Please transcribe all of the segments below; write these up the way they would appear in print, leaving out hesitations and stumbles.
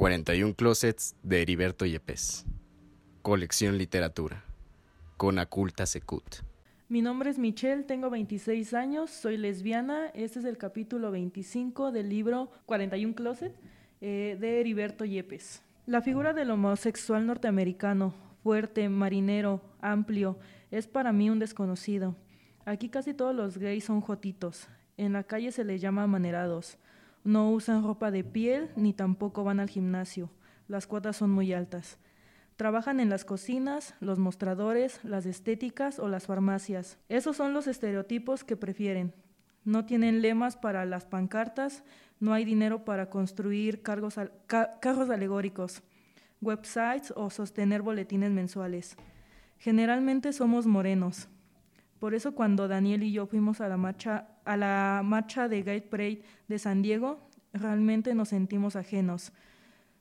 41 Clósets de Heriberto Yépez. Colección Literatura. Conaculta Secut. Mi nombre es Michelle, tengo 26 años, soy lesbiana. Este es el capítulo 25 del libro 41 Clósets de Heriberto Yépez. La figura del homosexual norteamericano, fuerte, marinero, amplio, es para mí un desconocido. Aquí casi todos los gays son jotitos. En la calle se les llama amanerados. No usan ropa de piel ni tampoco van al gimnasio. Las cuotas son muy altas. Trabajan en las cocinas, los mostradores, las estéticas o las farmacias. Esos son los estereotipos que prefieren. No tienen lemas para las pancartas, no hay dinero para construir carros alegóricos, websites o sostener boletines mensuales. Generalmente somos morenos. Por eso cuando Daniel y yo fuimos a la marcha de Gay Parade de San Diego, realmente nos sentimos ajenos.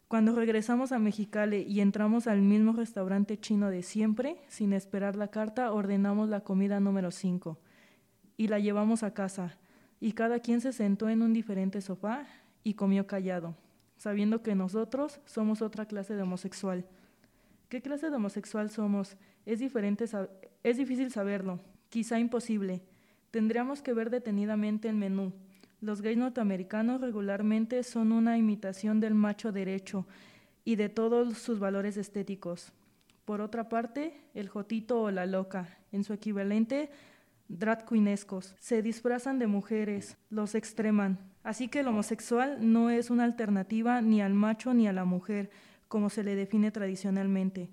Cuando regresamos a Mexicali y entramos al mismo restaurante chino de siempre, sin esperar la carta, ordenamos la comida número 5 y la llevamos a casa. Y cada quien se sentó en un diferente sofá y comió callado, sabiendo que nosotros somos otra clase de homosexual. ¿Qué clase de homosexual somos? Es difícil saberlo. Quizá imposible. Tendríamos que ver detenidamente el menú. Los gays norteamericanos regularmente son una imitación del macho derecho y de todos sus valores estéticos. Por otra parte, el jotito o la loca, en su equivalente drag queenescos, se disfrazan de mujeres, los extreman. Así que el homosexual no es una alternativa ni al macho ni a la mujer, como se le define tradicionalmente.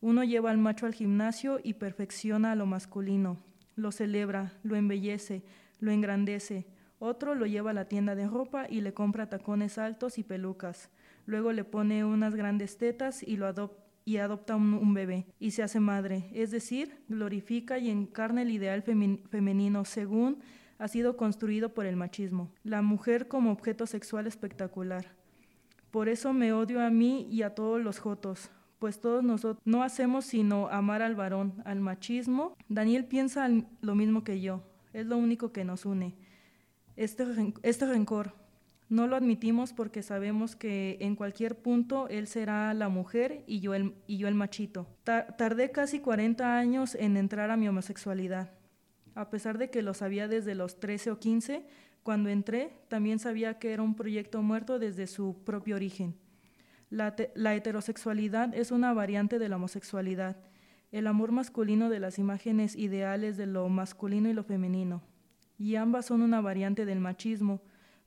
Uno lleva al macho al gimnasio y perfecciona a lo masculino. Lo celebra, lo embellece, lo engrandece. Otro lo lleva a la tienda de ropa y le compra tacones altos y pelucas. Luego le pone unas grandes tetas y adopta un bebé y se hace madre. Es decir, glorifica y encarna el ideal femenino según ha sido construido por el machismo. La mujer como objeto sexual espectacular. Por eso me odio a mí y a todos los jotos. Pues todos nosotros no hacemos sino amar al varón, al machismo. Daniel piensa lo mismo que yo, es lo único que nos une. Este rencor no lo admitimos porque sabemos que en cualquier punto él será la mujer y yo el machito. Tardé casi 40 años en entrar a mi homosexualidad. A pesar de que lo sabía desde los 13 o 15, cuando entré también sabía que era un proyecto muerto desde su propio origen. La heterosexualidad es una variante de la homosexualidad, el amor masculino de las imágenes ideales de lo masculino y lo femenino, y ambas son una variante del machismo.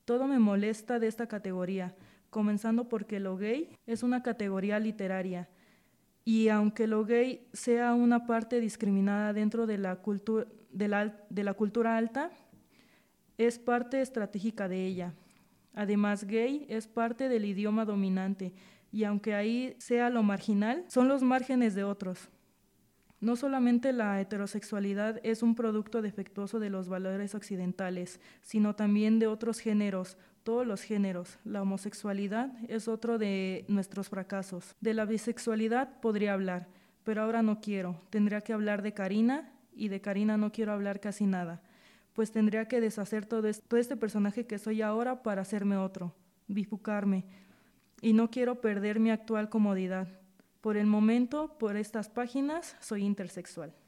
Todo me molesta de esta categoría, comenzando porque lo gay es una categoría literaria, y aunque lo gay sea una parte discriminada dentro de la cultura alta, es parte estratégica de ella. Además, gay es parte del idioma dominante y aunque ahí sea lo marginal, son los márgenes de otros. No solamente la heterosexualidad es un producto defectuoso de los valores occidentales, sino también de otros géneros, todos los géneros. La homosexualidad es otro de nuestros fracasos. De la bisexualidad podría hablar, pero ahora no quiero. Tendría que hablar de Karina y de Karina no quiero hablar casi nada. Pues tendría que deshacer todo este personaje que soy ahora para hacerme otro, bifurcarme, y no quiero perder mi actual comodidad. Por el momento, por estas páginas, soy intersexual.